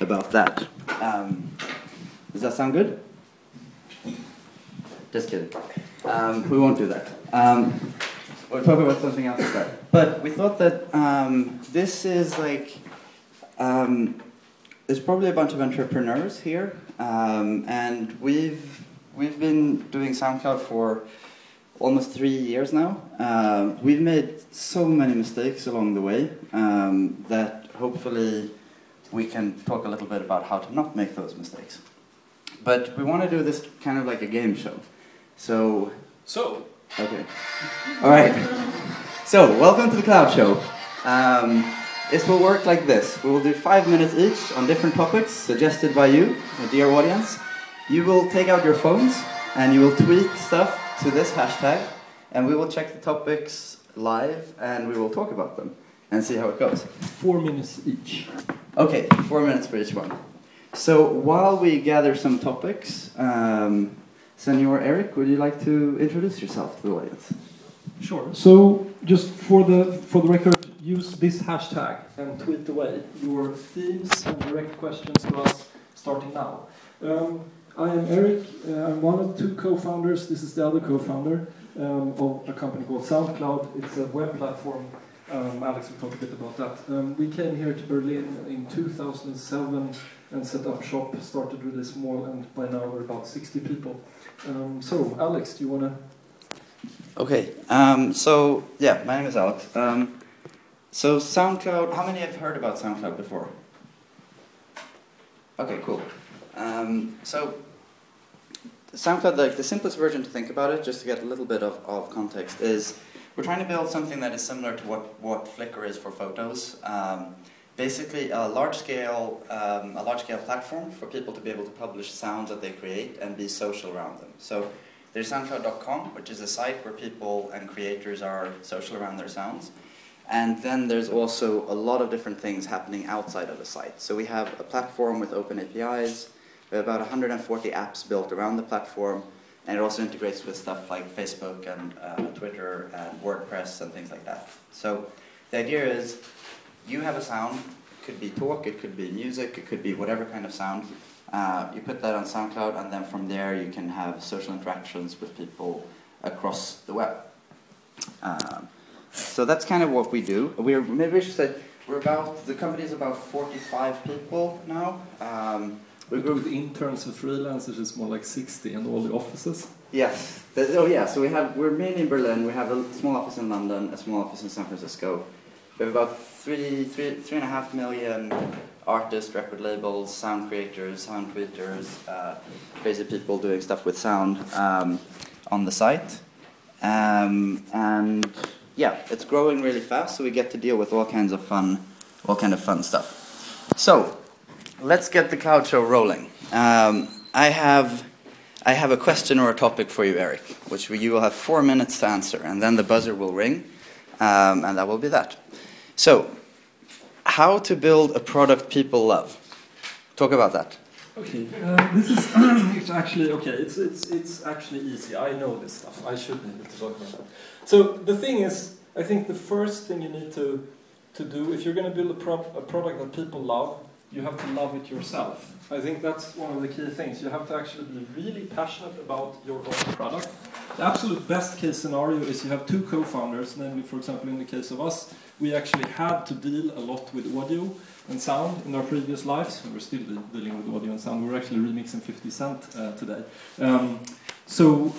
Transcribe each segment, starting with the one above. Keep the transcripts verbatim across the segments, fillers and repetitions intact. about that. Um, does that sound good? Just kidding. Um, we won't do that. Um, we'll talk about something else today. But we thought that um, this is like, um, there's probably a bunch of entrepreneurs here, um, and we've we've been doing SoundCloud for almost three years now. Um, we've made so many mistakes along the way um, that hopefully we can talk a little bit about how to not make those mistakes. But we want to do this kind of like a game show. So... So... Okay. All right. So, welcome to the Cloud Show. Um, this will work like this. We will do five minutes each on different topics suggested by you, dear audience. You will take out your phones and you will tweet stuff to this hashtag, and we will check the topics live, and we will talk about them and see how it goes. Four minutes each. Okay, four minutes for each one. So while we gather some topics, um, Senor Eric, would you like to introduce yourself to the audience? Sure. So just for the for the record, use this hashtag and tweet away your themes and direct questions to us starting now. Um, I am Eric. Uh, I'm one of two co-founders. This is the other co-founder um, of a company called SoundCloud. It's a web platform. Um, Alex will talk a bit about that. Um, we came here to Berlin in two thousand seven and set up shop, started really small, and by now we're about sixty people. Um, so, Alex, do you want to...? Okay. Um, so, yeah, my name is Alex. Um, so, SoundCloud, how many have heard about SoundCloud before? Okay, cool. Um, so... SoundCloud, like the simplest version to think about it, just to get a little bit of, of context, is we're trying to build something that is similar to what, what Flickr is for photos. Um, basically, a large-scale um, a large-scale platform for people to be able to publish sounds that they create and be social around them. So there's SoundCloud dot com, which is a site where people and creators are social around their sounds. And then there's also a lot of different things happening outside of the site. So we have a platform with open A P Is. We have about one hundred forty apps built around the platform, and it also integrates with stuff like Facebook and uh, Twitter and WordPress and things like that. So the idea is you have a sound. It could be talk, it could be music, it could be whatever kind of sound. Uh, you put that on SoundCloud, and then from there you can have social interactions with people across the web. Um, so that's kind of what we do. We're, maybe we should say we're about, the company's about forty-five people now. Um, We grew with interns and freelancers. It's more like sixty, and all the offices. Yes. Oh, yeah. So we have. We're mainly in Berlin. We have a small office in London, a small office in San Francisco. We have about three, three, three and a half million artists, record labels, sound creators, sound tweeters, uh, crazy people doing stuff with sound um, on the site, um, and yeah, it's growing really fast. So we get to deal with all kinds of fun, all kind of fun stuff. So. Let's get the Cloud Show rolling. Um, I have I have a question or a topic for you, Eric, which you will have four minutes to answer, and then the buzzer will ring, um, and that will be that. So, how to build a product people love. Talk about that. Okay, uh, this is it's actually okay. It's it's it's actually easy. I know this stuff. I should be able to talk about that. So the thing is, I think the first thing you need to to do if you're going to build a, prop, a product that people love. You have to love it yourself. I think that's one of the key things. You have to actually be really passionate about your own product. The absolute best case scenario is you have two co-founders, namely, for example, in the case of us, we actually had to deal a lot with audio and sound in our previous lives. We were still dealing with audio and sound. We were actually remixing fifty cent uh, today. Um, so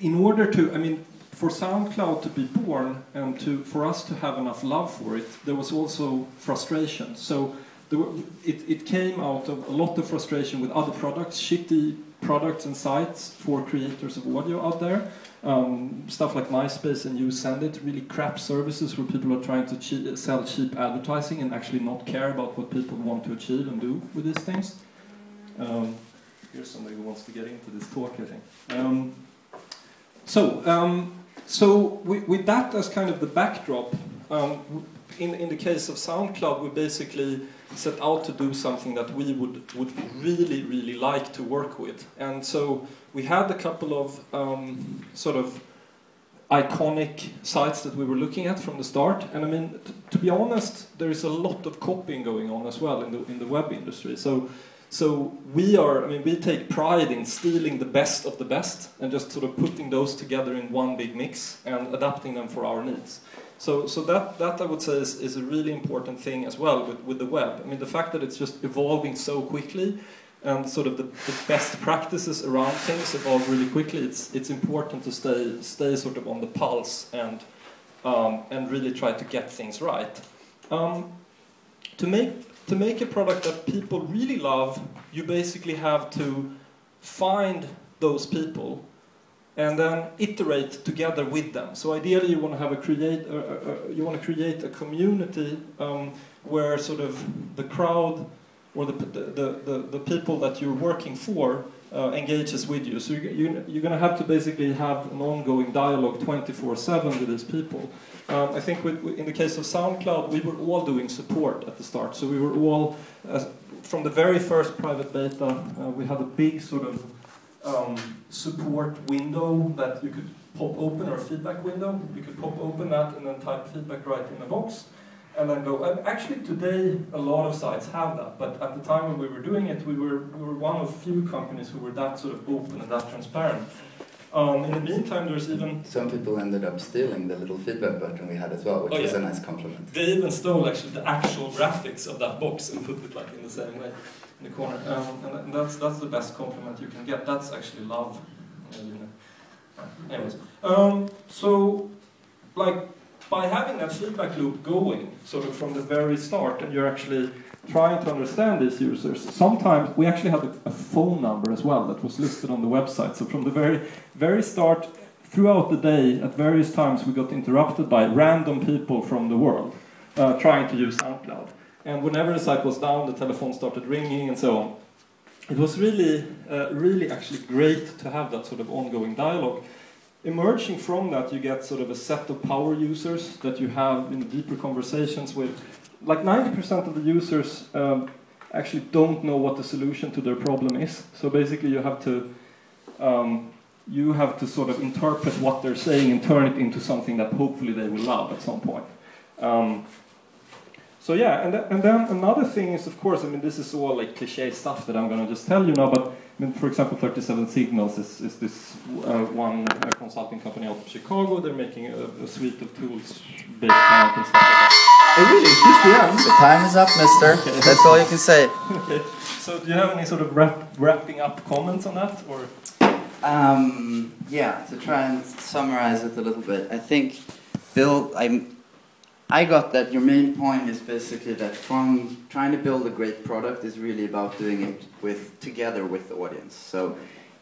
in order to, I mean, for SoundCloud to be born and to for us to have enough love for it, there was also frustration. So The, it, it came out of a lot of frustration with other products, shitty products and sites for creators of audio out there. Um, stuff like MySpace and You Send It, really crap services where people are trying to che- sell cheap advertising and actually not care about what people want to achieve and do with these things. Um, here's somebody who wants to get into this talk, I think. Um, so, um, so with, with that as kind of the backdrop, um, in, in the case of SoundCloud, we basically set out to do something that we would, would really, really like to work with. And so we had a couple of um, sort of iconic sites that we were looking at from the start. And I mean, t- to be honest, there is a lot of copying going on as well in the in the web industry. So, so we are, I mean, we take pride in stealing the best of the best and just sort of putting those together in one big mix and adapting them for our needs. So, so that that I would say is, is a really important thing as well with, with the web. I mean, the fact that it's just evolving so quickly, and sort of the, the best practices around things evolve really quickly. It's it's important to stay stay sort of on the pulse and um, and really try to get things right. Um, to make to make a product that people really love, you basically have to find those people and then iterate together with them. So ideally, you want to have a create uh, uh, you want to create a community um, where sort of the crowd, or the, the the the people that you're working for uh, engages with you. So you, you you're going to have to basically have an ongoing dialogue twenty-four seven with these people. Um, I think with, in the case of SoundCloud, we were all doing support at the start. So we were all, uh, from the very first private beta, uh, we had a big sort of um, support window that you could pop open, or feedback window. You could pop open that and then type feedback right in a box. And then go. And actually, today a lot of sites have that. But at the time when we were doing it, we were we were one of few companies who were that sort of open and that transparent. Um, in the meantime, there's even some people ended up stealing the little feedback button we had as well, which oh, was yeah. a nice compliment. They even stole actually the actual graphics of that box and put it like in the same way in the corner. Um, and that's that's the best compliment you can get. That's actually love. Uh, you know. Anyways, um, so like. By having that feedback loop going sort of from the very start, and you're actually trying to understand these users. Sometimes we actually had a, a phone number as well that was listed on the website. So from the very, very start, throughout the day, at various times, we got interrupted by random people from the world uh, trying to use SoundCloud. And whenever the site was down, the telephone started ringing and so on. It was really, uh, really actually great to have that sort of ongoing dialogue. Emerging from that, you get sort of a set of power users that you have in deeper conversations with. Like ninety percent of the users um, actually don't know what the solution to their problem is. So basically, you have to um, you have to sort of interpret what they're saying and turn it into something that hopefully they will love at some point. Um, so yeah, and th- and then another thing is, of course, I mean, this is all like cliche stuff that I'm going to just tell you now, but. I mean, for example, thirty-seven Signals is, is this uh, one uh, consulting company out of Chicago. They're making a, a suite of tools based out and stuff like that. Oh, really? Is this the end? The time is up, mister. Okay. That's all you can say. Okay. So do you have any sort of wrap, wrapping up comments on that? Or? Um, yeah, to try and summarize it a little bit. I think, Bill, I'm, I got that your main point is basically that from trying to build a great product is really about doing it with together with the audience. So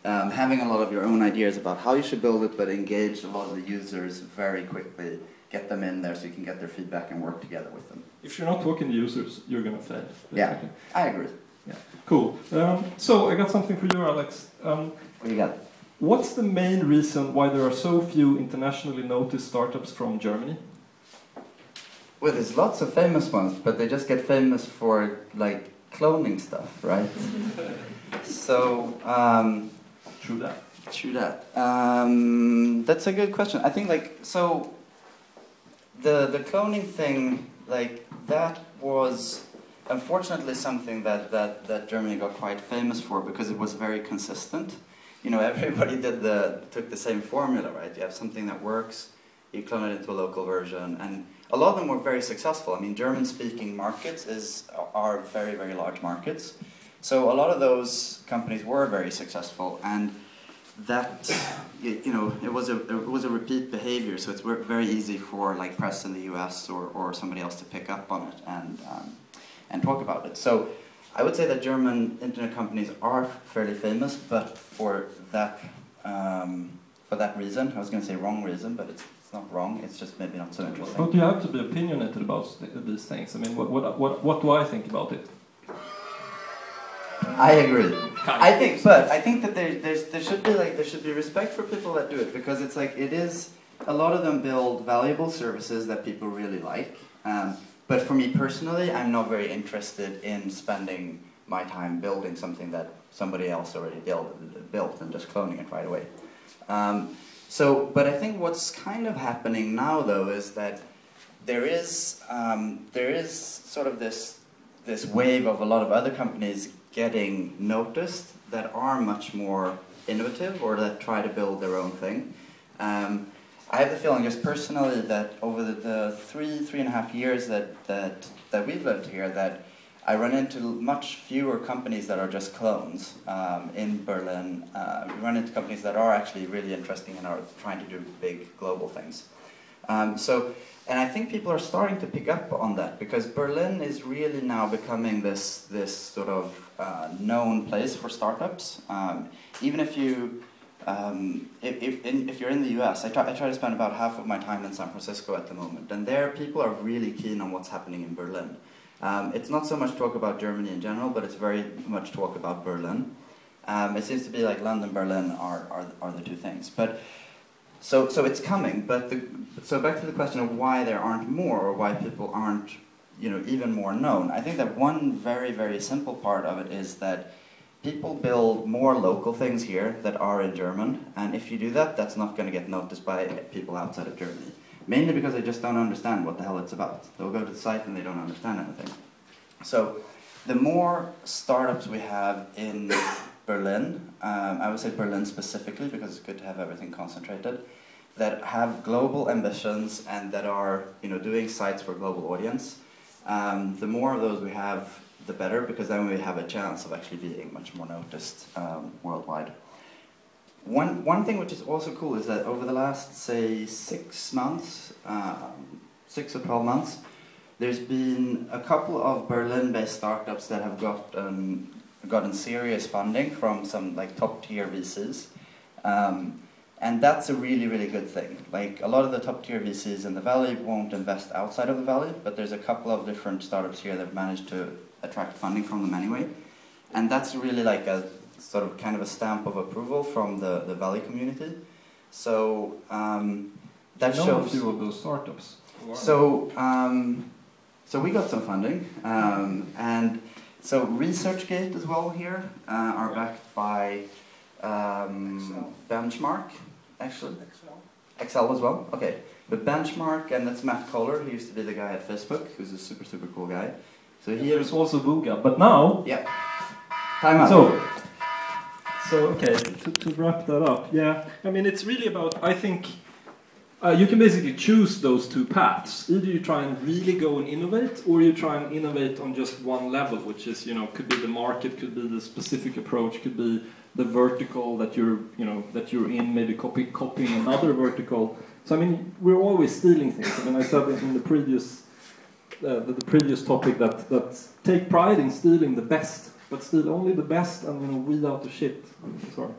um, having a lot of your own ideas about how you should build it, but engage a lot of the users very quickly, get them in there so you can get their feedback and work together with them. If you're not talking to users, you're going to fail. Yeah, I agree. Yeah, cool. Um, so I got something for you, Alex. Um, what do you got? What's the main reason why there are so few internationally noticed startups from Germany? Well, there's lots of famous ones, but they just get famous for, like, cloning stuff, right? so, um... True that. True that. Um, that's a good question. I think, like, so... The, the cloning thing, like, that was, unfortunately, something that, that, that Germany got quite famous for because it was very consistent. You know, everybody did the took the same formula, right? You have something that works, you clone it into a local version, and... A lot of them were very successful. I mean, German-speaking markets is, are very, very large markets. So a lot of those companies were very successful, and that, you know, it was a it was a repeat behavior. So it's very easy for like press in the U S or, or somebody else to pick up on it and um, and talk about it. So I would say that German internet companies are fairly famous, but for that um, for that reason, I was going to say wrong reason, but it's. Not wrong, it's just maybe not so interesting. But you have to be opinionated about these things. I mean, what what what, what do I think about it? I agree. Kind I think, sense. But I think that there there's, there should be like there should be respect for people that do it because it's like it is a lot of them build valuable services that people really like. Um, but for me personally, I'm not very interested in spending my time building something that somebody else already built built and just cloning it right away. Um, So, but I think what's kind of happening now, though, is that there is um, there is sort of this this wave of a lot of other companies getting noticed that are much more innovative or that try to build their own thing. Um, I have the feeling, just personally, that over the, the three three and a half years that that that we've lived here, that I run into much fewer companies that are just clones um, in Berlin. Uh, we run into companies that are actually really interesting and are trying to do big global things. Um, so, and I think people are starting to pick up on that because Berlin is really now becoming this this sort of uh, known place for startups. Um, even if you um, if if, in, if you're in the U S, I try I try to spend about half of my time in San Francisco at the moment, and there people are really keen on what's happening in Berlin. Um, it's not so much talk about Germany in general, but it's very much talk about Berlin. Um, it seems to be like London, Berlin are, are are the two things. But so so it's coming. But the, so back to the question of why there aren't more, or why people aren't, you know, even more known. I think that one very very simple part of it is that people build more local things here that are in German, and if you do that, that's not going to get noticed by people outside of Germany. Mainly because they just don't understand what the hell it's about. They'll go to the site and they don't understand anything. So the more startups we have in Berlin, um, I would say Berlin specifically because it's good to have everything concentrated, that have global ambitions and that are, you know, doing sites for a global audience, um, the more of those we have, the better, because then we have a chance of actually being much more noticed um, worldwide. One one thing which is also cool is that over the last, say, six months, um, six or twelve months, there's been a couple of Berlin-based startups that have gotten gotten serious funding from some like top-tier V Cs, um, and that's a really really good thing. Like a lot of the top-tier V Cs in the Valley won't invest outside of the Valley, but there's a couple of different startups here that have managed to attract funding from them anyway, and that's really like a sort of kind of a stamp of approval from the, the Valley community. So um, that no shows... a few of those startups. So, um, so we got some funding. Um, and so ResearchGate as well here uh, are yeah. backed by um, Benchmark, actually. Excel. Excel as well, okay. But Benchmark, and that's Matt Kohler, who used to be the guy at Facebook, who's a super, super cool guy. So he was also Booga, but now... Yeah. Time out. So, So, okay, to, to wrap that up, yeah, I mean, it's really about, I think, uh, you can basically choose those two paths. Either you try and really go and innovate, or you try and innovate on just one level, which is, you know, could be the market, could be the specific approach, could be the vertical that you're, you know, that you're in, maybe copy, copying another vertical. So, I mean, we're always stealing things. I mean, I said in the previous, uh, the, the previous topic that, that take pride in stealing the best, but still only the best. I'm gonna weed out the shit. Sorry.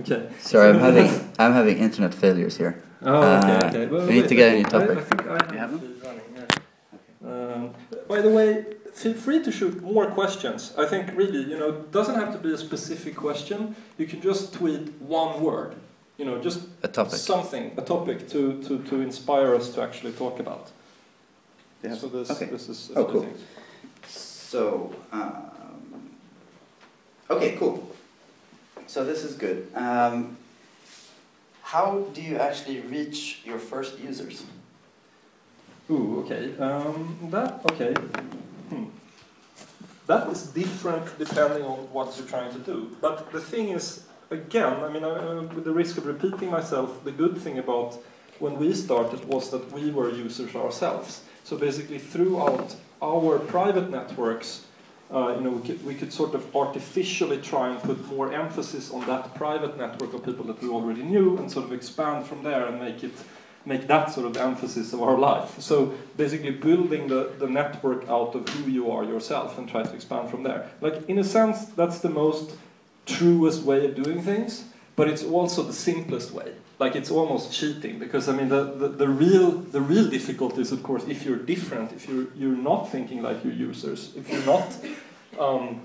Okay. Sorry, I'm having I'm having internet failures here. Oh, okay. Uh, okay. Well, we wait, need to get I, a new topic. I, I think I have you have them? Running, yeah. um, by the way, feel free to shoot more questions. I think really, you know, it doesn't have to be a specific question. You can just tweet one word. You know, just a topic. Something, a topic to, to, to inspire us to actually talk about. Yeah. So this okay. this is oh, cool. Things. So, um, okay, cool. So this is good. Um, how do you actually reach your first users? Ooh, okay. Um, that, okay. Hmm. That is different depending on what you're trying to do. But the thing is, again, I mean, uh, with the risk of repeating myself, the good thing about when we started was that we were users ourselves. So basically throughout our private networks, uh, you know, we could, we could sort of artificially try and put more emphasis on that private network of people that we already knew, and sort of expand from there and make it, make that sort of emphasis of our life. So basically, building the, the network out of who you are yourself and try to expand from there. Like in a sense, that's the most truest way of doing things, but it's also the simplest way. Like it's almost cheating, because I mean the, the, the real the real difficulty is, of course, if you're different, if you're you're not thinking like your users, if you're not, um,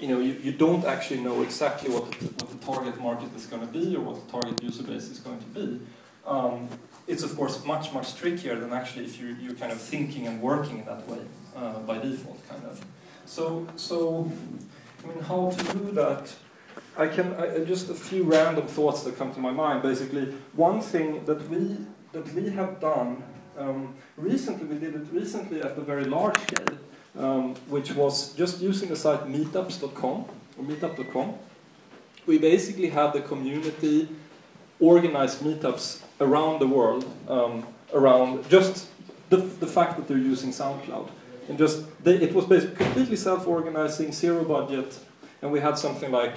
you know, you, you don't actually know exactly what the, what the target market is going to be or what the target user base is going to be. Um, it's of course much much trickier than actually if you're you're kind of thinking and working in that way uh, by default, kind of. So so, I mean, how to do that? I can I, just a few random thoughts that come to my mind. Basically, one thing that we that we have done um, recently, we did it recently at a very large scale, um, which was just using the site meetups dot com or meetup dot com. We basically had the community organize meetups around the world, um, around just the, the fact that they're using SoundCloud, and just they, it was basically completely self-organizing, zero budget, and we had something like,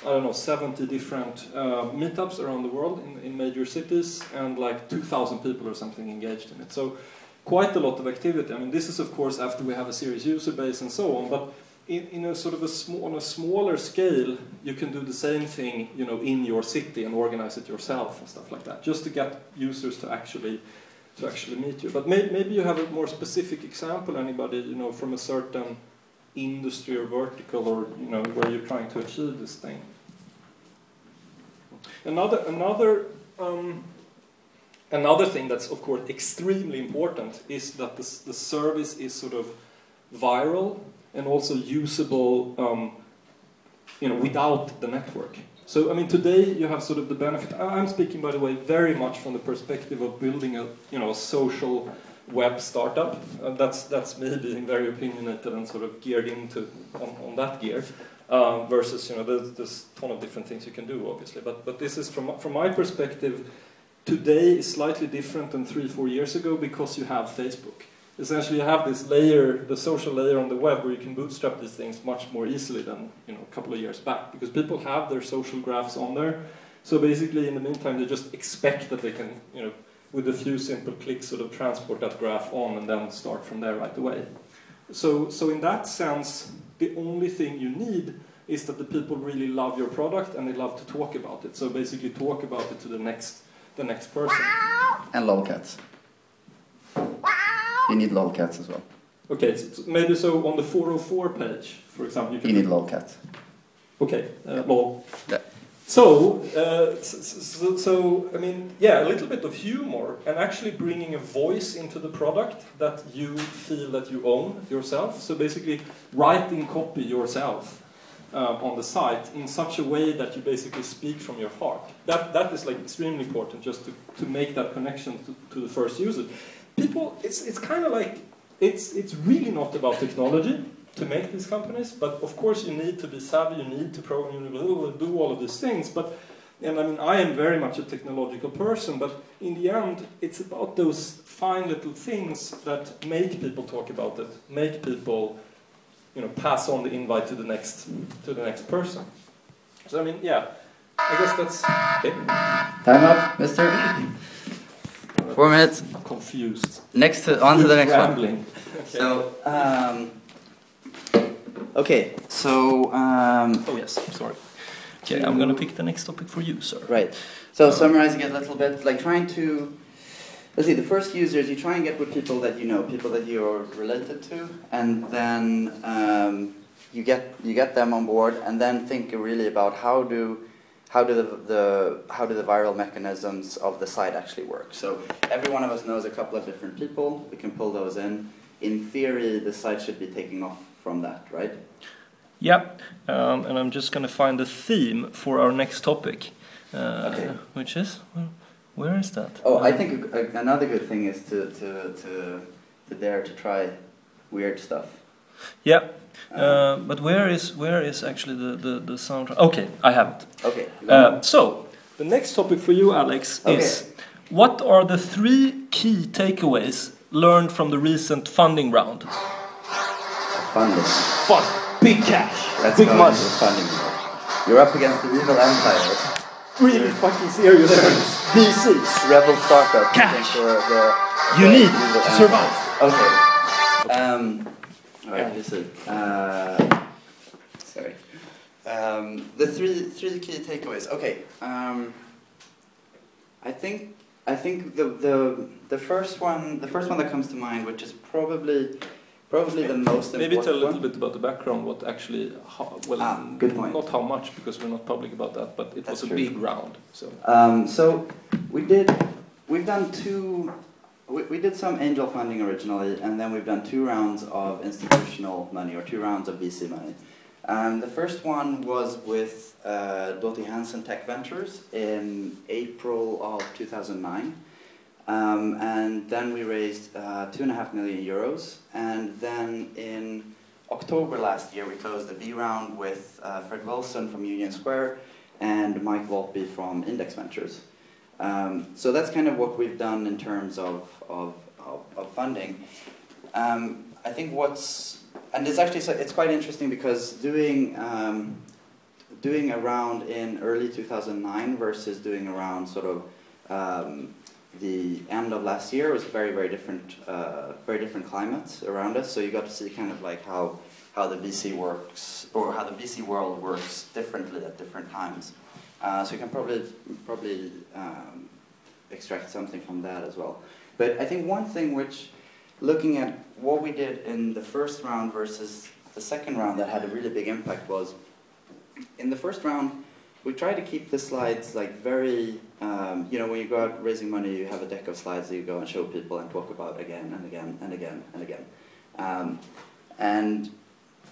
I don't know, seventy different uh, meetups around the world in, in major cities, and like two thousand people or something engaged in it. So quite a lot of activity. I mean, this is of course after we have a serious user base and so on, but in, in a sort of a small, on a smaller scale, you can do the same thing, you know, in your city and organize it yourself and stuff like that, just to get users to actually to actually meet you. But may, maybe you have a more specific example, anybody, you know, from a certain industry or vertical, or you know, where you're trying to achieve this thing. Another another um, another thing that's of course extremely important is that the the service is sort of viral and also usable, um, you know, without the network. So I mean, today you have sort of the benefit. I'm speaking, by the way, very much from the perspective of building a you know a social web startup. Uh, that's that's me being very opinionated and sort of geared into on, on that gear. Uh, versus, you know, there's, there's a ton of different things you can do, obviously. But but this is from from my perspective, today is slightly different than three four years ago because you have Facebook. Essentially, you have this layer, the social layer on the web, where you can bootstrap these things much more easily than you know a couple of years back, because people have their social graphs on there. So basically, in the meantime, they just expect that they can, you know, with a few simple clicks, sort of transport that graph on and then start from there right away. So, so in that sense, the only thing you need is that the people really love your product and they love to talk about it. So basically, talk about it to the next, the next person. And lolcats. You need lolcats as well. Okay, so maybe so on the four oh four page, for example, you can. You need lolcats. Okay, uh, yeah. lol. Yeah. So, uh, so, so, I mean, yeah, a little bit of humor and actually bringing a voice into the product that you feel that you own yourself. So basically writing copy yourself uh, on the site in such a way that you basically speak from your heart. That That is like extremely important, just to, to make that connection to, to the first user. People, it's it's kind of like, it's it's really not about technology to make these companies, but of course you need to be savvy, you need to program, you need to do all of these things, but, and I mean, I am very much a technological person, but in the end, it's about those fine little things that make people talk about it, make people, you know, pass on the invite to the next, to the next person. So I mean, yeah, I guess that's, okay. Time up, mister. Four minutes. Confused. Next, to, on to the next rambling. One. Okay. So, um... Okay, so... Um, oh yes, sorry. Okay, I'm going to pick the next topic for you, sir. Right. So um, summarizing it a little bit, like trying to... Let's see, the first users, you try and get with people that you know, people that you're related to, and then um, you get you get them on board, and then think really about how do... How do the, the how do the viral mechanisms of the site actually work? So every one of us knows a couple of different people. We can pull those in. In theory, the site should be taking off from that, right? Yeah, um, and I'm just going to find a theme for our next topic, uh, okay. which is well, where is that? Oh, um, I think a, another good thing is to to to to dare to try weird stuff. Yeah. Uh, but where is where is actually the, the, the soundtrack? Okay, I have it. Okay. Uh, so, the next topic for you, Alex, okay. is what are the three key takeaways learned from the recent funding round? Funding. Fun. Big cash. That's big money. Funding. You're up against the evil empire. Really fucking serious. V Cs. Rebel startup. Cash. The, the you need to survive. Okay. Um... Alright, listen. Uh, sorry. Um, the three three key takeaways. Okay. Um, I think I think the, the the first one the first one that comes to mind, which is probably probably the most important. Maybe tell a little bit about the background. What actually? How, well, ah, good point. Not how much, because we're not public about that, but it That's was a true. Big round. So. Um, so we did. We've done two. We, we did some angel funding originally, and then we've done two rounds of institutional money, or two rounds of V C money. Um, the first one was with uh, Dotty Hansen Tech Ventures in April of two thousand nine. Um, and then we raised uh, two and a half million euros. And then in October last year, we closed the B round with uh, Fred Wilson from Union Square and Mike Volpe from Index Ventures. Um, so that's kind of what we've done in terms of, of, of, of funding. Um, I think what's, and it's actually, it's quite interesting because doing, um, doing a round in early two thousand nine versus doing a round sort of um, the end of last year was very, very different, uh, very different climates around us. So you got to see kind of like how, how the V C works, or how the V C world works differently at different times. Uh, so you can probably, probably um, extract something from that as well. But I think one thing which, looking at what we did in the first round versus the second round that had a really big impact was, in the first round, we try to keep the slides like very, um, you know, when you go out raising money, you have a deck of slides that you go and show people and talk about again and again and again and again. Um, and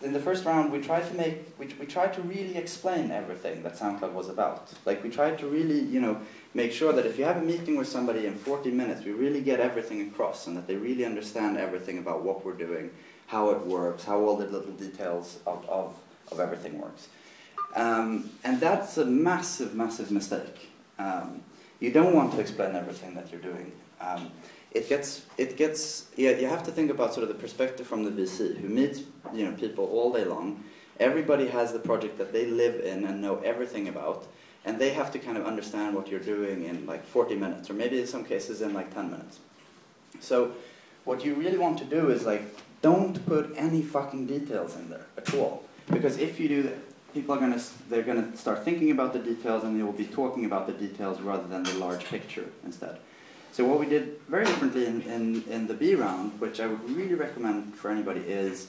in the first round, we tried to make, we, we tried to really explain everything that SoundCloud was about. Like, we tried to really, you know, make sure that if you have a meeting with somebody in forty minutes, we really get everything across and that they really understand everything about what we're doing, how it works, how all the little details of, of, of everything works. Um, and that's a massive, massive mistake. Um, you don't want to explain everything that you're doing. Um, it gets, it gets. You, you have to think about sort of the perspective from the V C who meets, you know, people all day long. Everybody has the project that they live in and know everything about, and they have to kind of understand what you're doing in like forty minutes, or maybe in some cases in like ten minutes. So, what you really want to do is like, don't put any fucking details in there at all, because if you do that, people are going to, they're going to start thinking about the details, and they will be talking about the details rather than the large picture instead. So what we did very differently in, in, in the B round, which I would really recommend for anybody, is,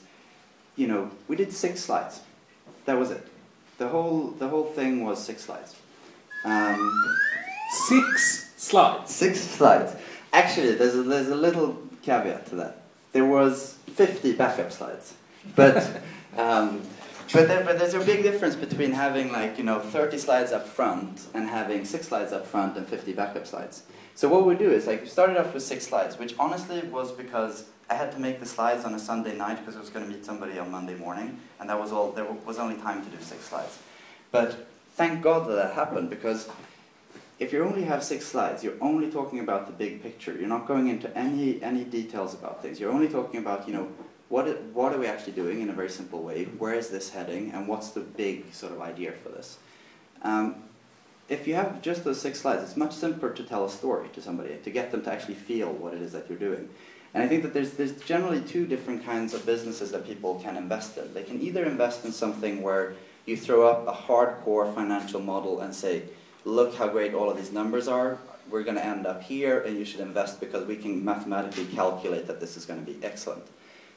you know, we did six slides. That was it. The whole, the whole thing was six slides. Um, six slides? Six slides. Actually, there's a, there's a little caveat to that. There was fifty backup slides. But... Um, But, there, but there's a big difference between having like, you know, thirty slides up front and having six slides up front and fifty backup slides. So what we do is, like, we started off with six slides, which honestly was because I had to make the slides on a Sunday night because I was going to meet somebody on Monday morning, and that was all. There was only time to do six slides. But thank God that that happened, because if you only have six slides, you're only talking about the big picture. You're not going into any any details about things. You're only talking about, you know, What, what are we actually doing in a very simple way? Where is this heading? And what's the big sort of idea for this? Um, if you have just those six slides, it's much simpler to tell a story to somebody, to get them to actually feel what it is that you're doing. And I think that there's, there's generally two different kinds of businesses that people can invest in. They can either invest in something where you throw up a hardcore financial model and say, look how great all of these numbers are. We're going to end up here, and you should invest because we can mathematically calculate that this is going to be excellent.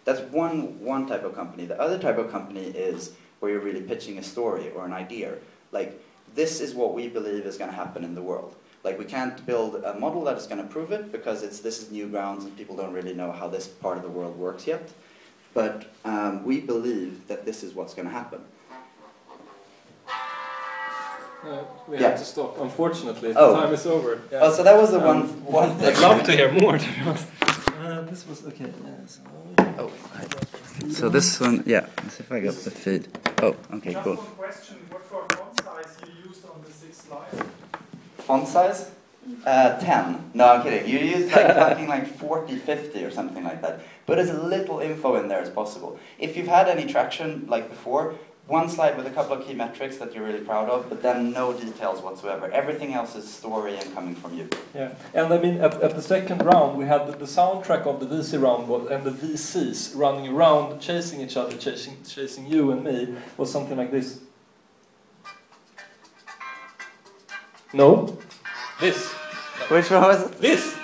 That's one, one type of company. The other type of company is where you're really pitching a story or an idea. Like, this is what we believe is going to happen in the world. Like, we can't build a model that is going to prove it because it's, this is new grounds and people don't really know how this part of the world works yet. But um, we believe that this is what's going to happen. Uh, we yeah. have to stop, unfortunately. The oh. time is over. Yeah. Oh, so that was the um, one... one I'd love to hear more, to be honest. Uh, this was... Okay. Yeah, so. Oh, right. So this one, yeah, let's see if I got the feed. Oh, okay, just cool. Just one question, what sort of font size you used on the six slides? Font size? Uh, ten. No, I'm kidding. You used like fucking like forty, fifty or something like that. But as little info in there as possible. If you've had any traction like before, one slide with a couple of key metrics that you're really proud of, but then no details whatsoever. Everything else is story and coming from you. Yeah, and I mean, at, at the second round, we had the, the soundtrack of the V C round, was, and the V Cs running around, chasing each other, chasing, chasing you and me, was something like this. No? This. Which one was it? This!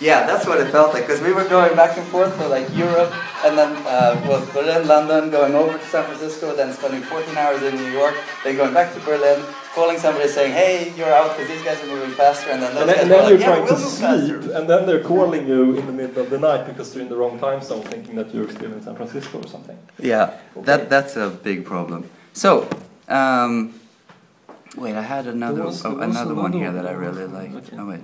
Yeah, that's what it felt like, because we were going back and forth for like Europe, and then uh, well, Berlin, London, going over to San Francisco, then spending fourteen hours in New York, then going back to Berlin, calling somebody saying, hey, you're out because these guys are moving faster, and then those and guys then, and then you're like, trying yeah, we'll to sleep, faster. And then they're calling you in the middle of the night because you're in the wrong time zone, thinking that you're still in San Francisco or something. Yeah, okay. that that's a big problem. So, um, wait, I had another was, oh, another one here that I really liked. Okay. Oh, wait.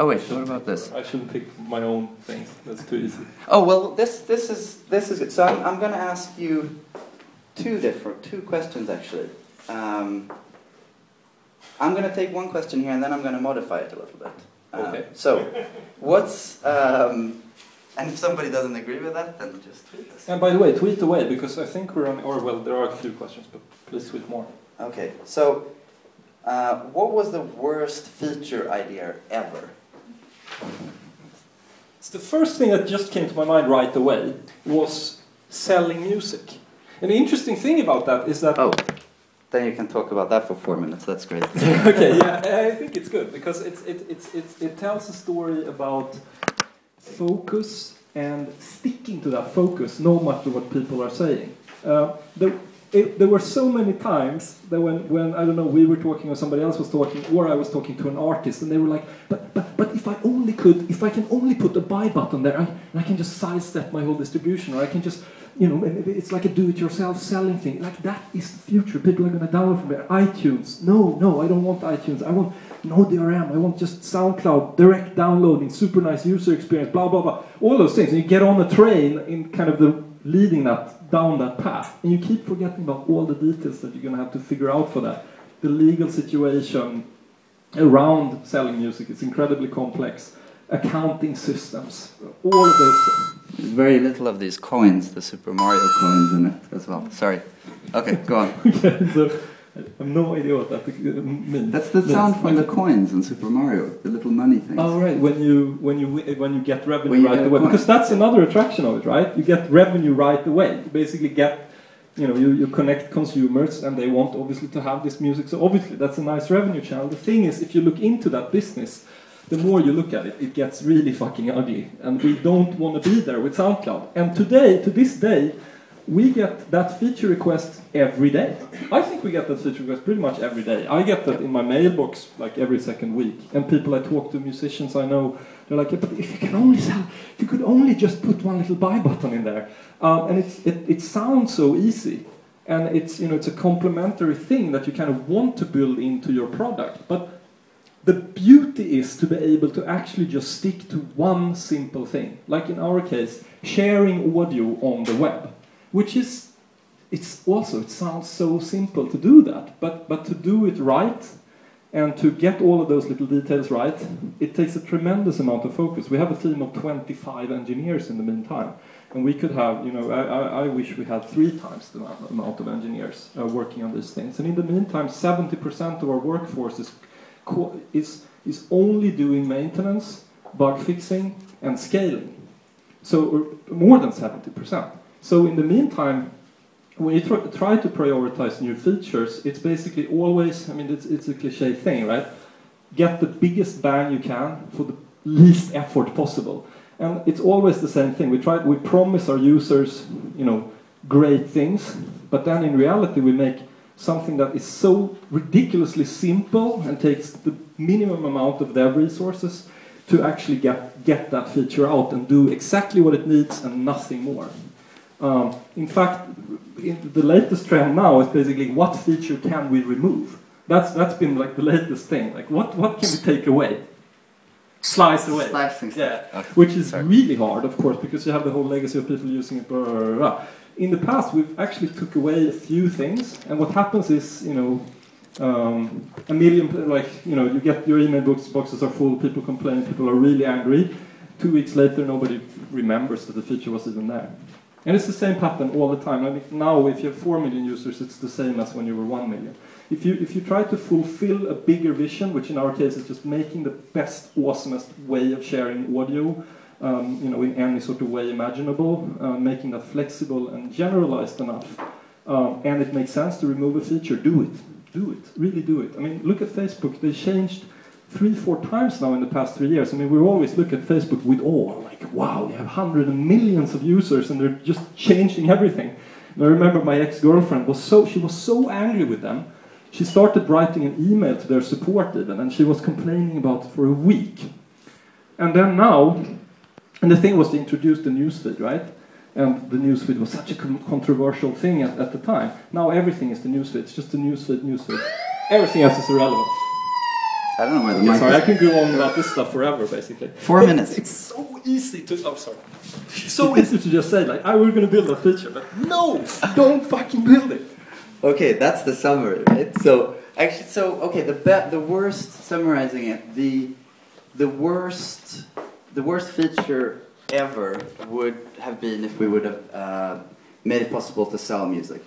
Oh wait, what about this? I shouldn't pick my own things. That's too easy. Oh well, this this is this is good. So I'm I'm going to ask you two different two questions actually. Um, I'm going to take one question here and then I'm going to modify it a little bit. Um, okay. So, what's um, and if somebody doesn't agree with that, then just tweet us. And by the way, tweet away because I think we're on. Or well, there are a few questions, but please tweet more. Okay. So. Uh, what was the worst feature idea ever? It's the first thing that just came to my mind right away was selling music. And the interesting thing about that is that... Oh, then you can talk about that for four minutes. That's great. Okay, yeah, I think it's good because it's, it, it's, it's, it tells a story about focus and sticking to that focus no matter what people are saying. Uh, the, It, there were so many times that when, when, I don't know, we were talking or somebody else was talking or I was talking to an artist and they were like, but but, but if I only could, if I can only put a buy button there, I, and I can just sidestep my whole distribution or I can just, you know, it's like a do-it-yourself selling thing. Like that is the future. People are going to download from there. iTunes. No, no, I don't want iTunes. I want no D R M. I want just SoundCloud, direct downloading, super nice user experience, blah, blah, blah. All those things. And you get on a train in kind of the... leading that down that path, and you keep forgetting about all the details that you're going to have to figure out for that. The legal situation around selling music is incredibly complex. Accounting systems, all of those things. There's very little of these coins, the Super Mario coins in it as well. Sorry. Okay, go on. Okay, so I have no idea what that means. That's the sound That's, from okay. the coins in Super Mario, the little money things. Oh right, when you when you when you get revenue when right away, because that's another attraction of it, right? You get revenue right away. You basically get, you know, you, you connect consumers, and they want obviously to have this music. So obviously that's a nice revenue channel. The thing is, if you look into that business, the more you look at it, it gets really fucking ugly, and we don't want to be there with SoundCloud. And today, to this day. We get that feature request every day. I think we get that feature request pretty much every day. I get that in my mailbox like every second week. And people I talk to, musicians I know, they're like, yeah, but if you can only sell, if you could only just put one little buy button in there. Um, and it's, it, it sounds so easy. And it's, you know, it's a complementary thing that you kind of want to build into your product. But the beauty is to be able to actually just stick to one simple thing. Like in our case, sharing audio on the web. Which is, it's also, it sounds so simple to do that, but, but to do it right and to get all of those little details right, it takes a tremendous amount of focus. We have a team of twenty-five engineers in the meantime, and we could have, you know, I, I, I wish we had three times the amount of engineers uh, working on these things. And in the meantime, seventy percent of our workforce is, is, is only doing maintenance, bug fixing, and scaling. So more than seventy percent. So in the meantime, when you tr- try to prioritize new features, it's basically always, I mean, it's, it's a cliche thing, right? Get the biggest bang you can for the least effort possible. And it's always the same thing. We try, we promise our users, you know, great things, but then in reality we make something that is so ridiculously simple and takes the minimum amount of their resources to actually get, get that feature out and do exactly what it needs and nothing more. Um, in fact, in the latest trend now is basically what feature can we remove? That's that's been like the latest thing. Like what, what can we take away? Slice away. Slicing yeah. stuff. Okay. Which is Sorry. really hard, of course, because you have the whole legacy of people using it. Blah, blah, blah. In the past, we've actually took away a few things, and what happens is, you know, um, a million like you know, you get your email box, boxes are full. People complain. People are really angry. Two weeks later, nobody remembers that the feature was even there. And it's the same pattern all the time. I mean, now, if you have four million users, it's the same as when you were one million. If you if you try to fulfill a bigger vision, which in our case is just making the best, awesomest way of sharing audio, um, you know, in any sort of way imaginable, uh, making that flexible and generalized enough, um, and it makes sense to remove a feature, do it, do it, really do it. I mean, look at Facebook. They changed three, four times now in the past three years. I mean, we always look at Facebook with awe, like, wow, they have hundreds and millions of users and they're just changing everything. And I remember my ex-girlfriend was so, she was so angry with them. She started writing an email to their support even, and she was complaining about it for a week. And then now, and the thing was to introduce the newsfeed, right? And the newsfeed was such a controversial thing at, at the time. Now everything is the newsfeed. It's just the newsfeed, newsfeed. Everything else is irrelevant. I don't know why the mic. Sorry, I can go on about this stuff forever, basically. Four minutes. It's so easy to. Oh, sorry. It's so easy to just say, like, I was going to build a feature, but no, don't fucking build it. Okay, that's the summary, right? So actually, so okay, the be- the worst summarizing it, the the worst the worst feature ever would have been if we would have uh, made it possible to sell music.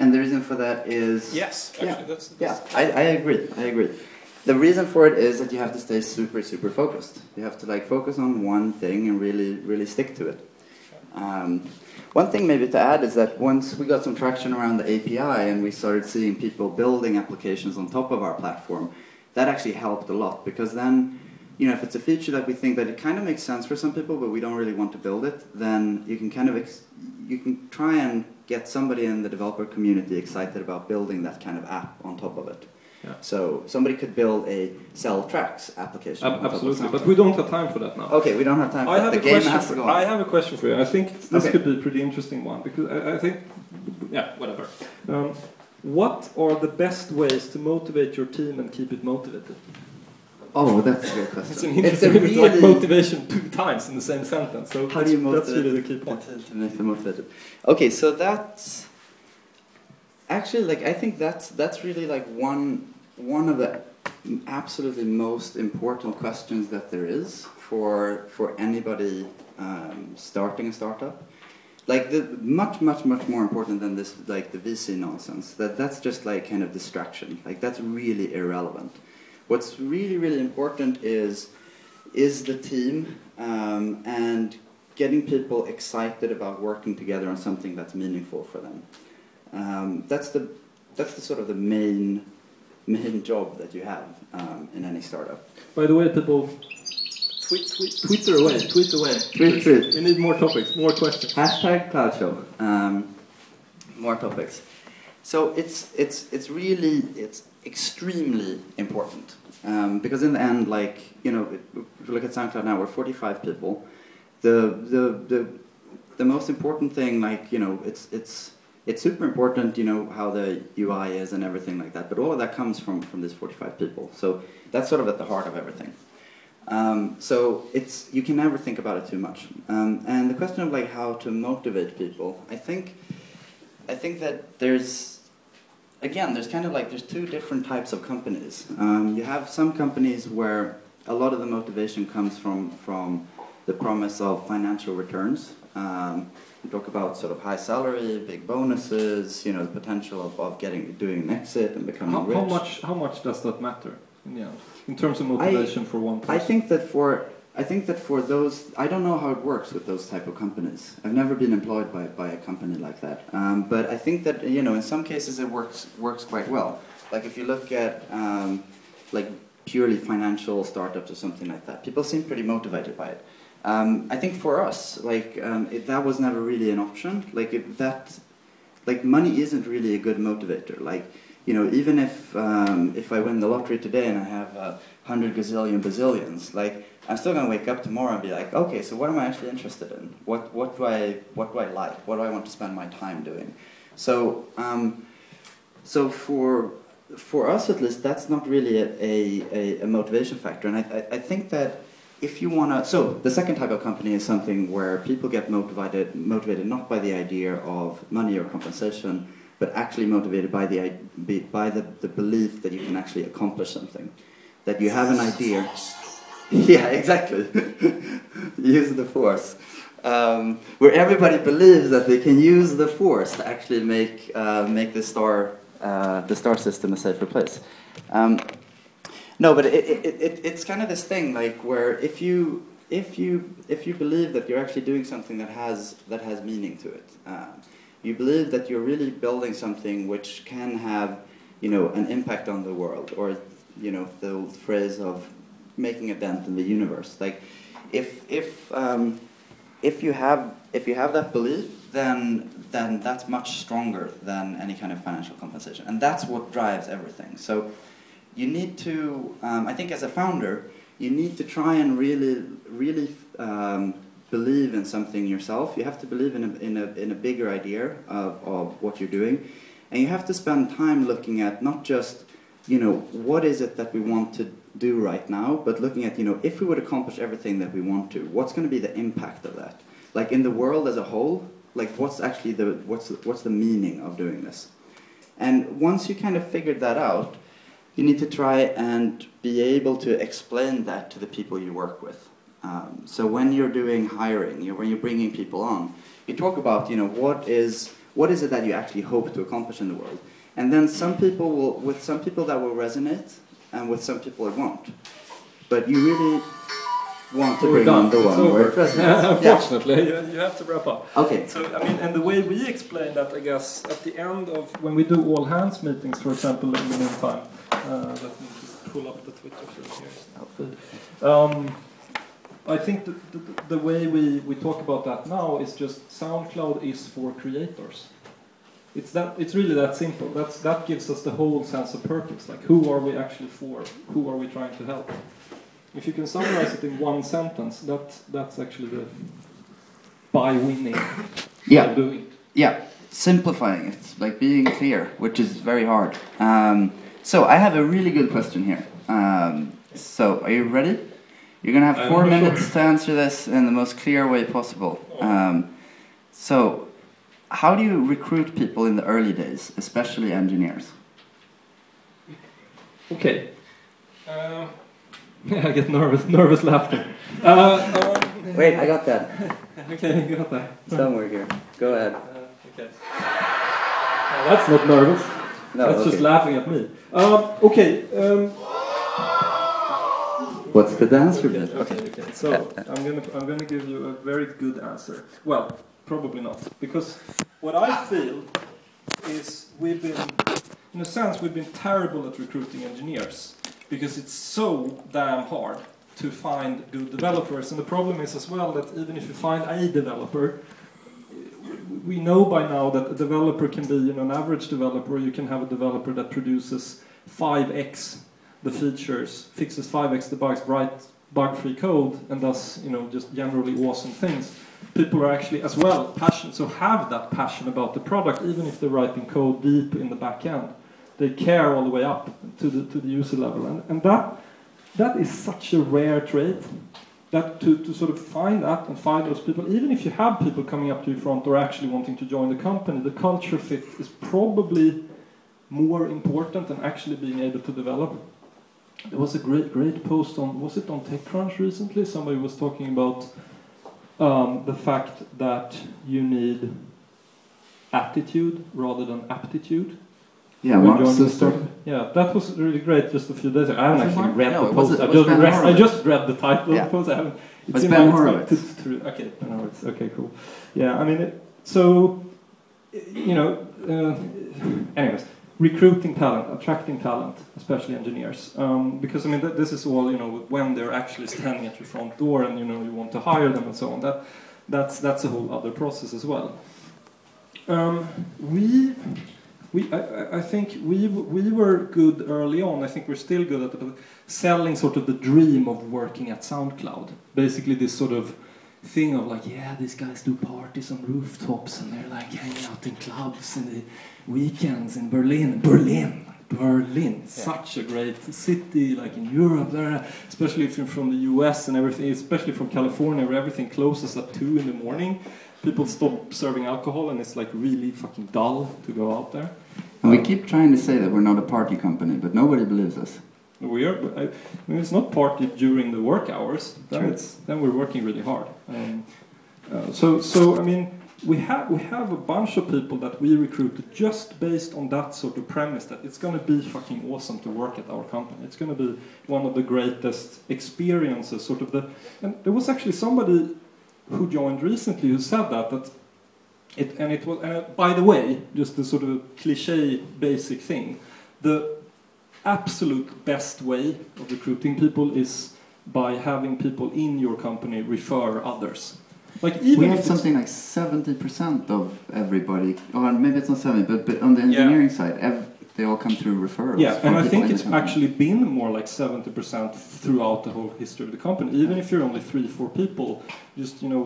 And the reason for that is... Yes, actually, yeah, that's... that's yeah, I, I agree, I agree. The reason for it is that you have to stay super, super focused. You have to, like, focus on one thing and really, really stick to it. Um, one thing maybe to add is that once we got some traction around the A P I and we started seeing people building applications on top of our platform, that actually helped a lot, because then, you know, if it's a feature that we think that it kind of makes sense for some people, but we don't really want to build it, then you can kind of, ex- you can try and get somebody in the developer community excited about building that kind of app on top of it. Yeah. So somebody could build a sell tracks application. Ab- absolutely, but we don't have time for that now. Okay, we don't have time for I that. The game has to go on. I have a question for you. I think this okay. could be a pretty interesting one, because I, I think, yeah, whatever. Um, what are the best ways to motivate your team and keep it motivated? Oh, that's a good question. It's an interesting it's a really like motivation two times in the same sentence. So how do you motivate? That's really the key point. To make them motivated. Okay, so that's actually like I think that's that's really like one one of the absolutely most important questions that there is for for anybody um, starting a startup. Like the much much much more important than this like the V C nonsense. That that's just like kind of distraction. Like that's really irrelevant. What's really, really important is is the team um, and getting people excited about working together on something that's meaningful for them. Um, that's the that's the sort of the main main job that you have um, in any startup. By the way, people, tweet, tweet, Twitter away, tweet away, tweet, tweet. We need more topics, more questions. Hashtag CloudShow. Um, more topics. So it's it's it's really it's. extremely important um, because in the end, like you know, if we look at SoundCloud now, we're forty-five people. The the the the most important thing, like you know, it's it's it's super important, you know, how the U I is and everything like that. But all of that comes from from these forty-five people. So that's sort of at the heart of everything. Um, so it's you can never think about it too much. Um, and the question of like how to motivate people, I think, I think that there's. Again, there's kind of like, there's two different types of companies. Um, you have some companies where a lot of the motivation comes from, from the promise of financial returns. Um, we talk about sort of high salary, big bonuses, you know, the potential of, of getting doing an exit and becoming how, rich. How much, how much does that matter in the end, in terms of motivation I, for one person? I think that for... I think that for those, I don't know how it works with those type of companies. I've never been employed by, by a company like that. Um, but I think that, you know, in some cases it works works quite well. Like if you look at um, like purely financial startups or something like that, people seem pretty motivated by it. Um, I think for us, like um, it, that was never really an option. Like if that, like money isn't really a good motivator. Like, you know, even if um, if I win the lottery today and I have a hundred gazillion bazillions, like I'm still gonna wake up tomorrow and be like, okay, so what am I actually interested in? What what do I what do I like? What do I want to spend my time doing? So um, so for for us at least, that's not really a a, a motivation factor. And I, I I think that if you wanna, so the second type of company is something where people get motivated motivated not by the idea of money or compensation, but actually motivated by the by the, the belief that you can actually accomplish something, that you have an idea. Yeah, exactly. Use the force. Um, where everybody believes that they can use the force to actually make uh, make the star uh, the star system a safer place. Um, no, but it, it, it it's kind of this thing like where if you if you if you believe that you're actually doing something that has that has meaning to it, uh, you believe that you're really building something which can have you know an impact on the world or you know, the old phrase of making a dent in the universe. Like, if if um, if you have if you have that belief, then then that's much stronger than any kind of financial compensation, and that's what drives everything. So you need to, um, I think, as a founder, you need to try and really, really um, believe in something yourself. You have to believe in a in a in a bigger idea of of what you're doing, and you have to spend time looking at not just, you know, what is it that we want to do right now, but looking at, you know, if we would accomplish everything that we want to, what's going to be the impact of that? Like, in the world as a whole, like, what's actually the, what's, what's the meaning of doing this? And once you kind of figured that out, you need to try and be able to explain that to the people you work with. Um, so when you're doing hiring, you, when you're bringing people on, you talk about, you know, what is, what is it that you actually hope to accomplish in the world? And then some people will, with some people that will resonate, and with some people it won't. But you really want to We're bring done. on the one it's where it resonates. Unfortunately, yeah. you, you have to wrap up. Okay. So, I mean, and the way we explain that, I guess, at the end of when we do all hands meetings, for example, in the meantime, uh, let me just pull up the Twitter feed here. Um, I think the, the, the way we, we talk about that now is just SoundCloud is for creators. It's that. It's really that simple. That's that gives us the whole sense of purpose. Like, who are we actually for? Who are we trying to help? If you can summarize it in one sentence, that that's actually the by winning. Yeah. Doing it. Yeah. Simplifying it, like being clear, which is very hard. Um, so I have a really good question here. Um, so are you ready? You're gonna have four minutes sure. to answer this in the most clear way possible. Um, so. How do you recruit people in the early days, especially engineers? Okay. Uh, I get nervous, nervous laughter. Uh, uh, Wait, I got that. Okay, you got that. Somewhere here. Go ahead. Uh, okay. No, that's not nervous. No, that's okay. Just laughing at me. Um, okay. Um, What's the answer? Okay, okay, okay. So I'm gonna I'm gonna give you a very good answer. Well. Probably not, because what I feel is we've been, in a sense, we've been terrible at recruiting engineers because it's so damn hard to find good developers. And the problem is as well that even if you find a developer, we know by now that a developer can be, you know, an average developer. You can have a developer that produces five x the features, fixes five x the bugs, writes bug-free code, and does, you know, just generally awesome things. People are actually, as well, passionate, so have that passion about the product, even if they're writing code deep in the back end. They care all the way up to the to the user level. And, and that that is such a rare trait, that to, to sort of find that and find those people, even if you have people coming up to your front or actually wanting to join the company, the culture fit is probably more important than actually being able to develop. There was a great, great post on, was it on TechCrunch recently? Somebody was talking about Um, the fact that you need attitude rather than aptitude. Yeah, Mark's system. Yeah, that was really great just a few days ago. I haven't was actually read no, the post. It, I, just read, I just read the title yeah. of the post. I haven't. It's was in Ben Horowitz. Okay, Ben Horowitz. Okay, cool. Yeah, I mean, it, so, you know, uh, anyways, recruiting talent, attracting talent, especially engineers. Um, because, I mean, th- this is all, you know, when they're actually standing at your front door and, you know, you want to hire them and so on. That, that's that's a whole other process as well. Um, we, we, I, I think we we were good early on. I think we're still good at the, selling sort of the dream of working at SoundCloud. Basically this sort of thing of like, yeah, these guys do parties on rooftops and they're like hanging out in clubs and they... Weekends in Berlin, Berlin, Berlin, yeah. Such a great city, like in Europe, especially if you're from the U S and everything, especially from California where everything closes at two in the morning. People stop serving alcohol and it's like really fucking dull to go out there. And we keep trying to say that we're not a party company, but nobody believes us. We are, I mean, it's not party during the work hours, then, sure. it's, then we're working really hard. Um, uh, so, so, I mean... We have we have a bunch of people that we recruited just based on that sort of premise that it's going to be fucking awesome to work at our company. It's going to be one of the greatest experiences, sort of the. And there was actually somebody who joined recently who said that that it and it was. And by the way, just the sort of cliche basic thing, the absolute best way of recruiting people is by having people in your company refer others. Like even we have something like seventy percent of everybody, or maybe it's not seventy, but, but on the engineering yeah. side, ev- they all come through referrals. Yeah, and I think it's actually been more like seventy percent throughout the whole history of the company. Even yeah. if you're only three, four people, just, you know,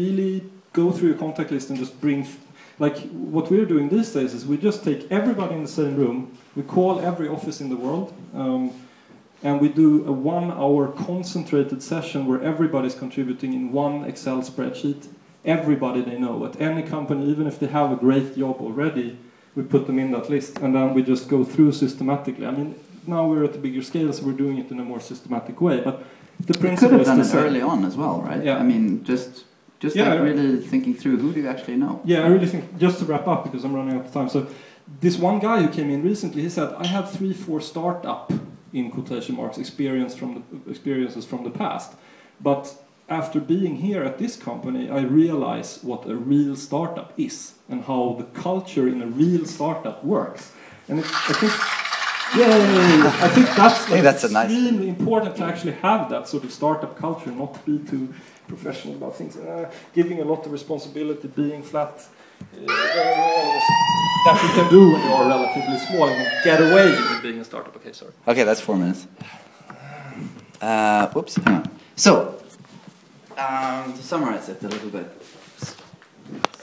really go through your contact list and just bring... F- like what we're doing these days is we just take everybody in the same room, we call every office in the world, um, and we do a one-hour concentrated session where everybody's contributing in one Excel spreadsheet, everybody they know at any company, even if they have a great job already, we put them in that list, and then we just go through systematically. I mean, now we're at a bigger scale, so we're doing it in a more systematic way, but the principle is the same. You could have done it early on as well, right? Yeah. I mean, just... Just yeah, like really thinking through, who do you actually know? Yeah, I really think, just to wrap up, because I'm running out of time. So this one guy who came in recently, he said, I have three, four startup, in quotation marks, experience from the, experiences from the past. But after being here at this company, I realize what a real startup is and how the culture in a real startup works. And it, I think... Yeah, I think that's, like, I think that's a nice extremely thing. Important to actually have that sort of startup culture, not be too professional about things, uh, giving a lot of responsibility, being flat, uh, that you can do when you are relatively small and get away with being a startup. Okay, sorry. Okay, that's four minutes. Uh, whoops. Hang on. So, um, to summarize it a little bit.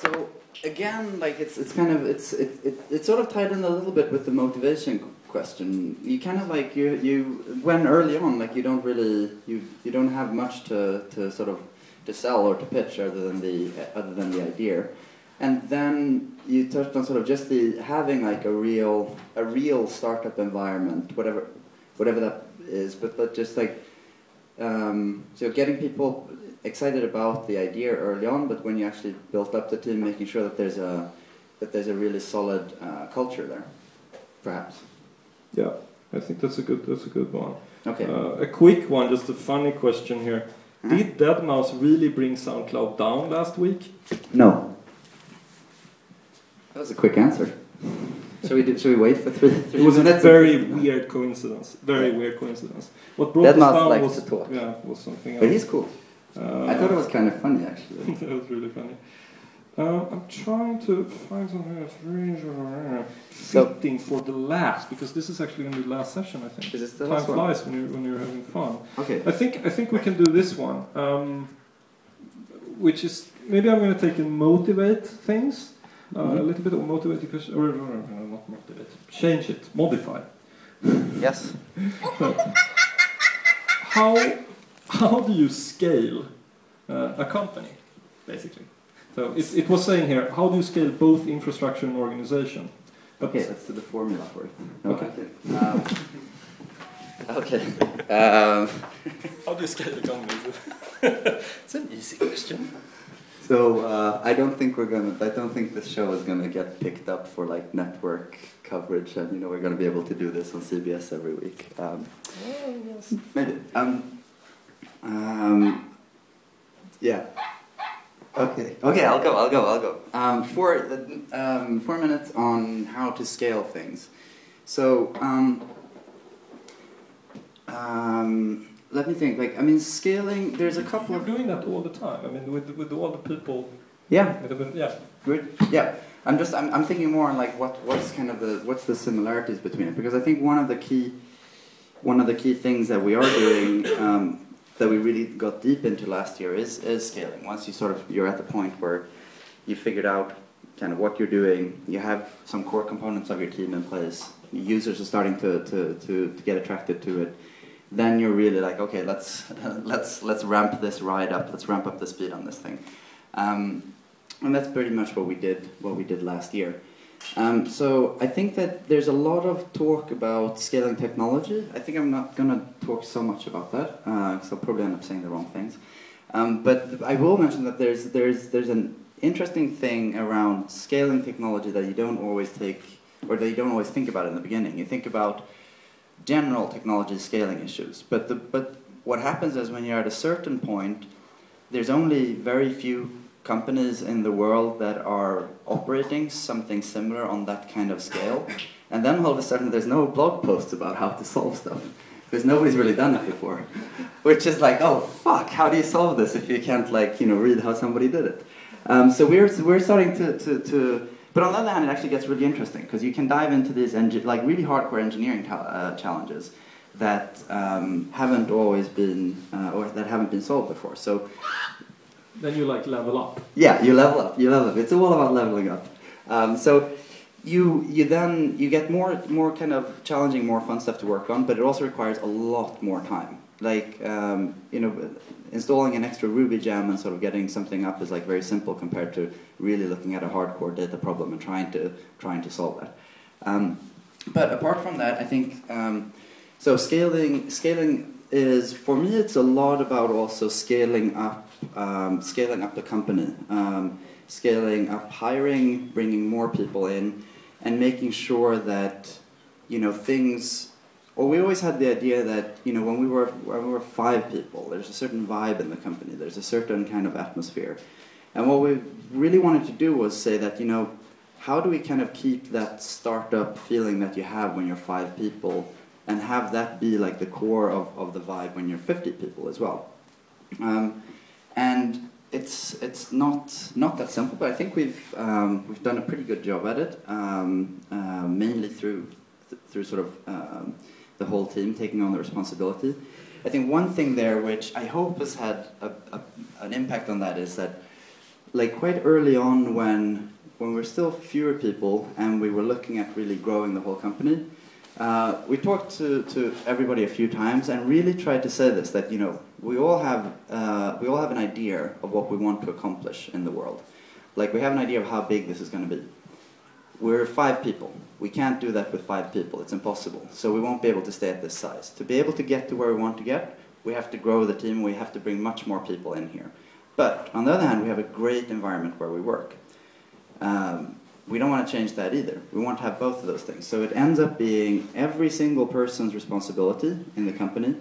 So again, like it's it's kind of it's it it it's sort of tied in a little bit with the motivation question. You kind of like you you when early on, like you don't really you you don't have much to, to sort of to sell or to pitch other than the other than the idea, and then you touched on sort of just the having like a real a real startup environment, whatever whatever that is, but but just like um, so getting people excited about the idea early on, but when you actually built up the team, making sure that there's a that there's a really solid uh, culture there, perhaps. Yeah, I think that's a good that's a good one. Okay. Uh, a quick one, just a funny question here. Uh-huh. Did dead mouse really bring SoundCloud down last week? No. That was a quick answer. Should we do, should we wait for three? three it was minutes? a very weird coincidence. Very yeah. weird coincidence. What brought us down was, to talk. Yeah, was something else. But he's cool. Uh, I thought it was kind of funny, actually. That was really funny. Uh, I'm trying to find something that's really fitting for the last, because this is actually going to be the last session, I think. Is this the Time last flies one? when you're when you're having fun. Okay. I think I think we can do this one, um, which is maybe I'm going to take and motivate things uh, mm-hmm. a little bit of motivating question, or no, not motivate, change it, modify. Yes. how how do you scale uh, a company, basically? So it, it was saying here, how do you scale both infrastructure and organization? But okay, let's do the formula for it. No, okay. Um, okay. Um, how do you scale the company? It's an easy question. So uh, I don't think we're gonna. I don't think this show is gonna get picked up for like network coverage, and you know we're gonna be able to do this on C B S every week. Um, oh, yes. Maybe. Um, um, yeah. Okay. Okay, I'll go. I'll go. I'll go. Um, four, um, four minutes on how to scale things. So, um, um, let me think. Like, I mean, scaling. There's a couple. You're of... doing that all the time. I mean, with with all the people. Yeah. With, yeah. Good. Yeah. I'm just. I'm. I'm thinking more on like what. What's kind of the. What's the similarities between it? Because I think one of the key. One of the key things that we are doing. Um, that we really got deep into last year is, is scaling. Once you sort of, you're at the point where you figured out kind of what you're doing, you have some core components of your team in place, users are starting to, to, to, to get attracted to it, then you're really like, okay, let's let's let's ramp this ride up, let's ramp up the speed on this thing. Um, and that's pretty much what we did, what we did last year. Um, so I think that there's a lot of talk about scaling technology. I think I'm not going to talk so much about that, because uh, I'll probably end up saying the wrong things. Um, but I will mention that there's there's there's an interesting thing around scaling technology that you don't always take, or that you don't always think about in the beginning. You think about general technology scaling issues, but the but what happens is when you're at a certain point, there's only very few companies in the world that are operating something similar on that kind of scale. And then all of a sudden there's no blog posts about how to solve stuff, because nobody's really done it before. Which is like, oh fuck, how do you solve this if you can't, like, you know, read how somebody did it? Um, so we're we're starting to, to, to... But on the other hand, it actually gets really interesting, because you can dive into these engi- like really hardcore engineering ta- uh, challenges that um, haven't always been, uh, or that haven't been solved before. So then you like level up. Yeah, you level up, you level up. It's all about leveling up. Um, so you you then, you get more more kind of challenging, more fun stuff to work on, but it also requires a lot more time. Like, um, you know, installing an extra Ruby gem and sort of getting something up is like very simple compared to really looking at a hardcore data problem and trying to trying to solve that. Um, but apart from that, I think, um, so scaling scaling is, for me, it's a lot about also scaling up, um, scaling up the company, um, scaling up hiring, bringing more people in, and making sure that, you know, things... Well, we always had the idea that, you know, when we were when we were five people, there's a certain vibe in the company, there's a certain kind of atmosphere. And what we really wanted to do was say that, you know, how do we kind of keep that startup feeling that you have when you're five people and have that be like the core of, of the vibe when you're fifty people as well? Um, and it's it's not not that simple, but I think we've um, we've done a pretty good job at it, um, uh, mainly through th- through sort of... Um, the whole team taking on the responsibility. I think one thing there which I hope has had a, a, an impact on that is that, like, quite early on when when we're still fewer people and we were looking at really growing the whole company, uh, we talked to, to everybody a few times and really tried to say this, that, you know, we all have uh, we all have an idea of what we want to accomplish in the world. Like, we have an idea of how big this is going to be. We're five people. We can't do that with five people. It's impossible. So we won't be able to stay at this size. To be able to get to where we want to get, we have to grow the team. We have to bring much more people in here. But on the other hand, we have a great environment where we work. Um, we don't want to change that either. We want to have both of those things. So it ends up being every single person's responsibility in the company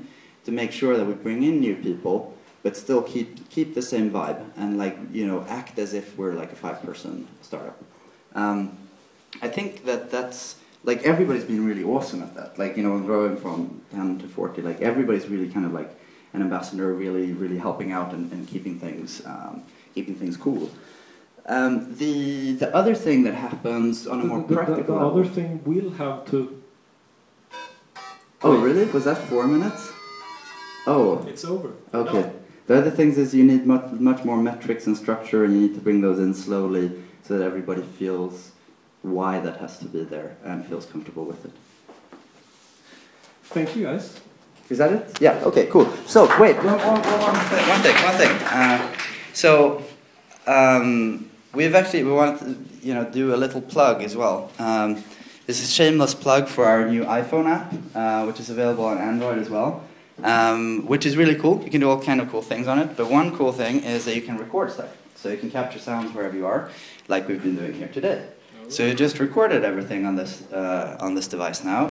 to make sure that we bring in new people but still keep keep the same vibe and, like, you know, act as if we're like a five-person startup. Um, I think that that's, like, everybody's been really awesome at that. Like, you know, growing from ten to forty, like, everybody's really kind of like an ambassador, really, really helping out and, and keeping things um, keeping things cool. Um, the the other thing that happens on a more the, the, practical... The other thing we'll have to... Oh, really? Was that four minutes? Oh. It's over. Okay. No. The other things is you need much, much more metrics and structure, and you need to bring those in slowly so that everybody feels... why that has to be there and feels comfortable with it. Thank you, guys. Is that it? Yeah, okay, cool. So, wait, one, one, one, thing, one thing, one thing. Uh, so, um, we've actually, we want to, you know, do a little plug as well. Um, this is a shameless plug for our new iPhone app, uh, which is available on Android as well, um, which is really cool. You can do all kind of cool things on it, but one cool thing is that you can record stuff. So you can capture sounds wherever you are, like we've been doing here today. So you just recorded everything on this uh, on this device now.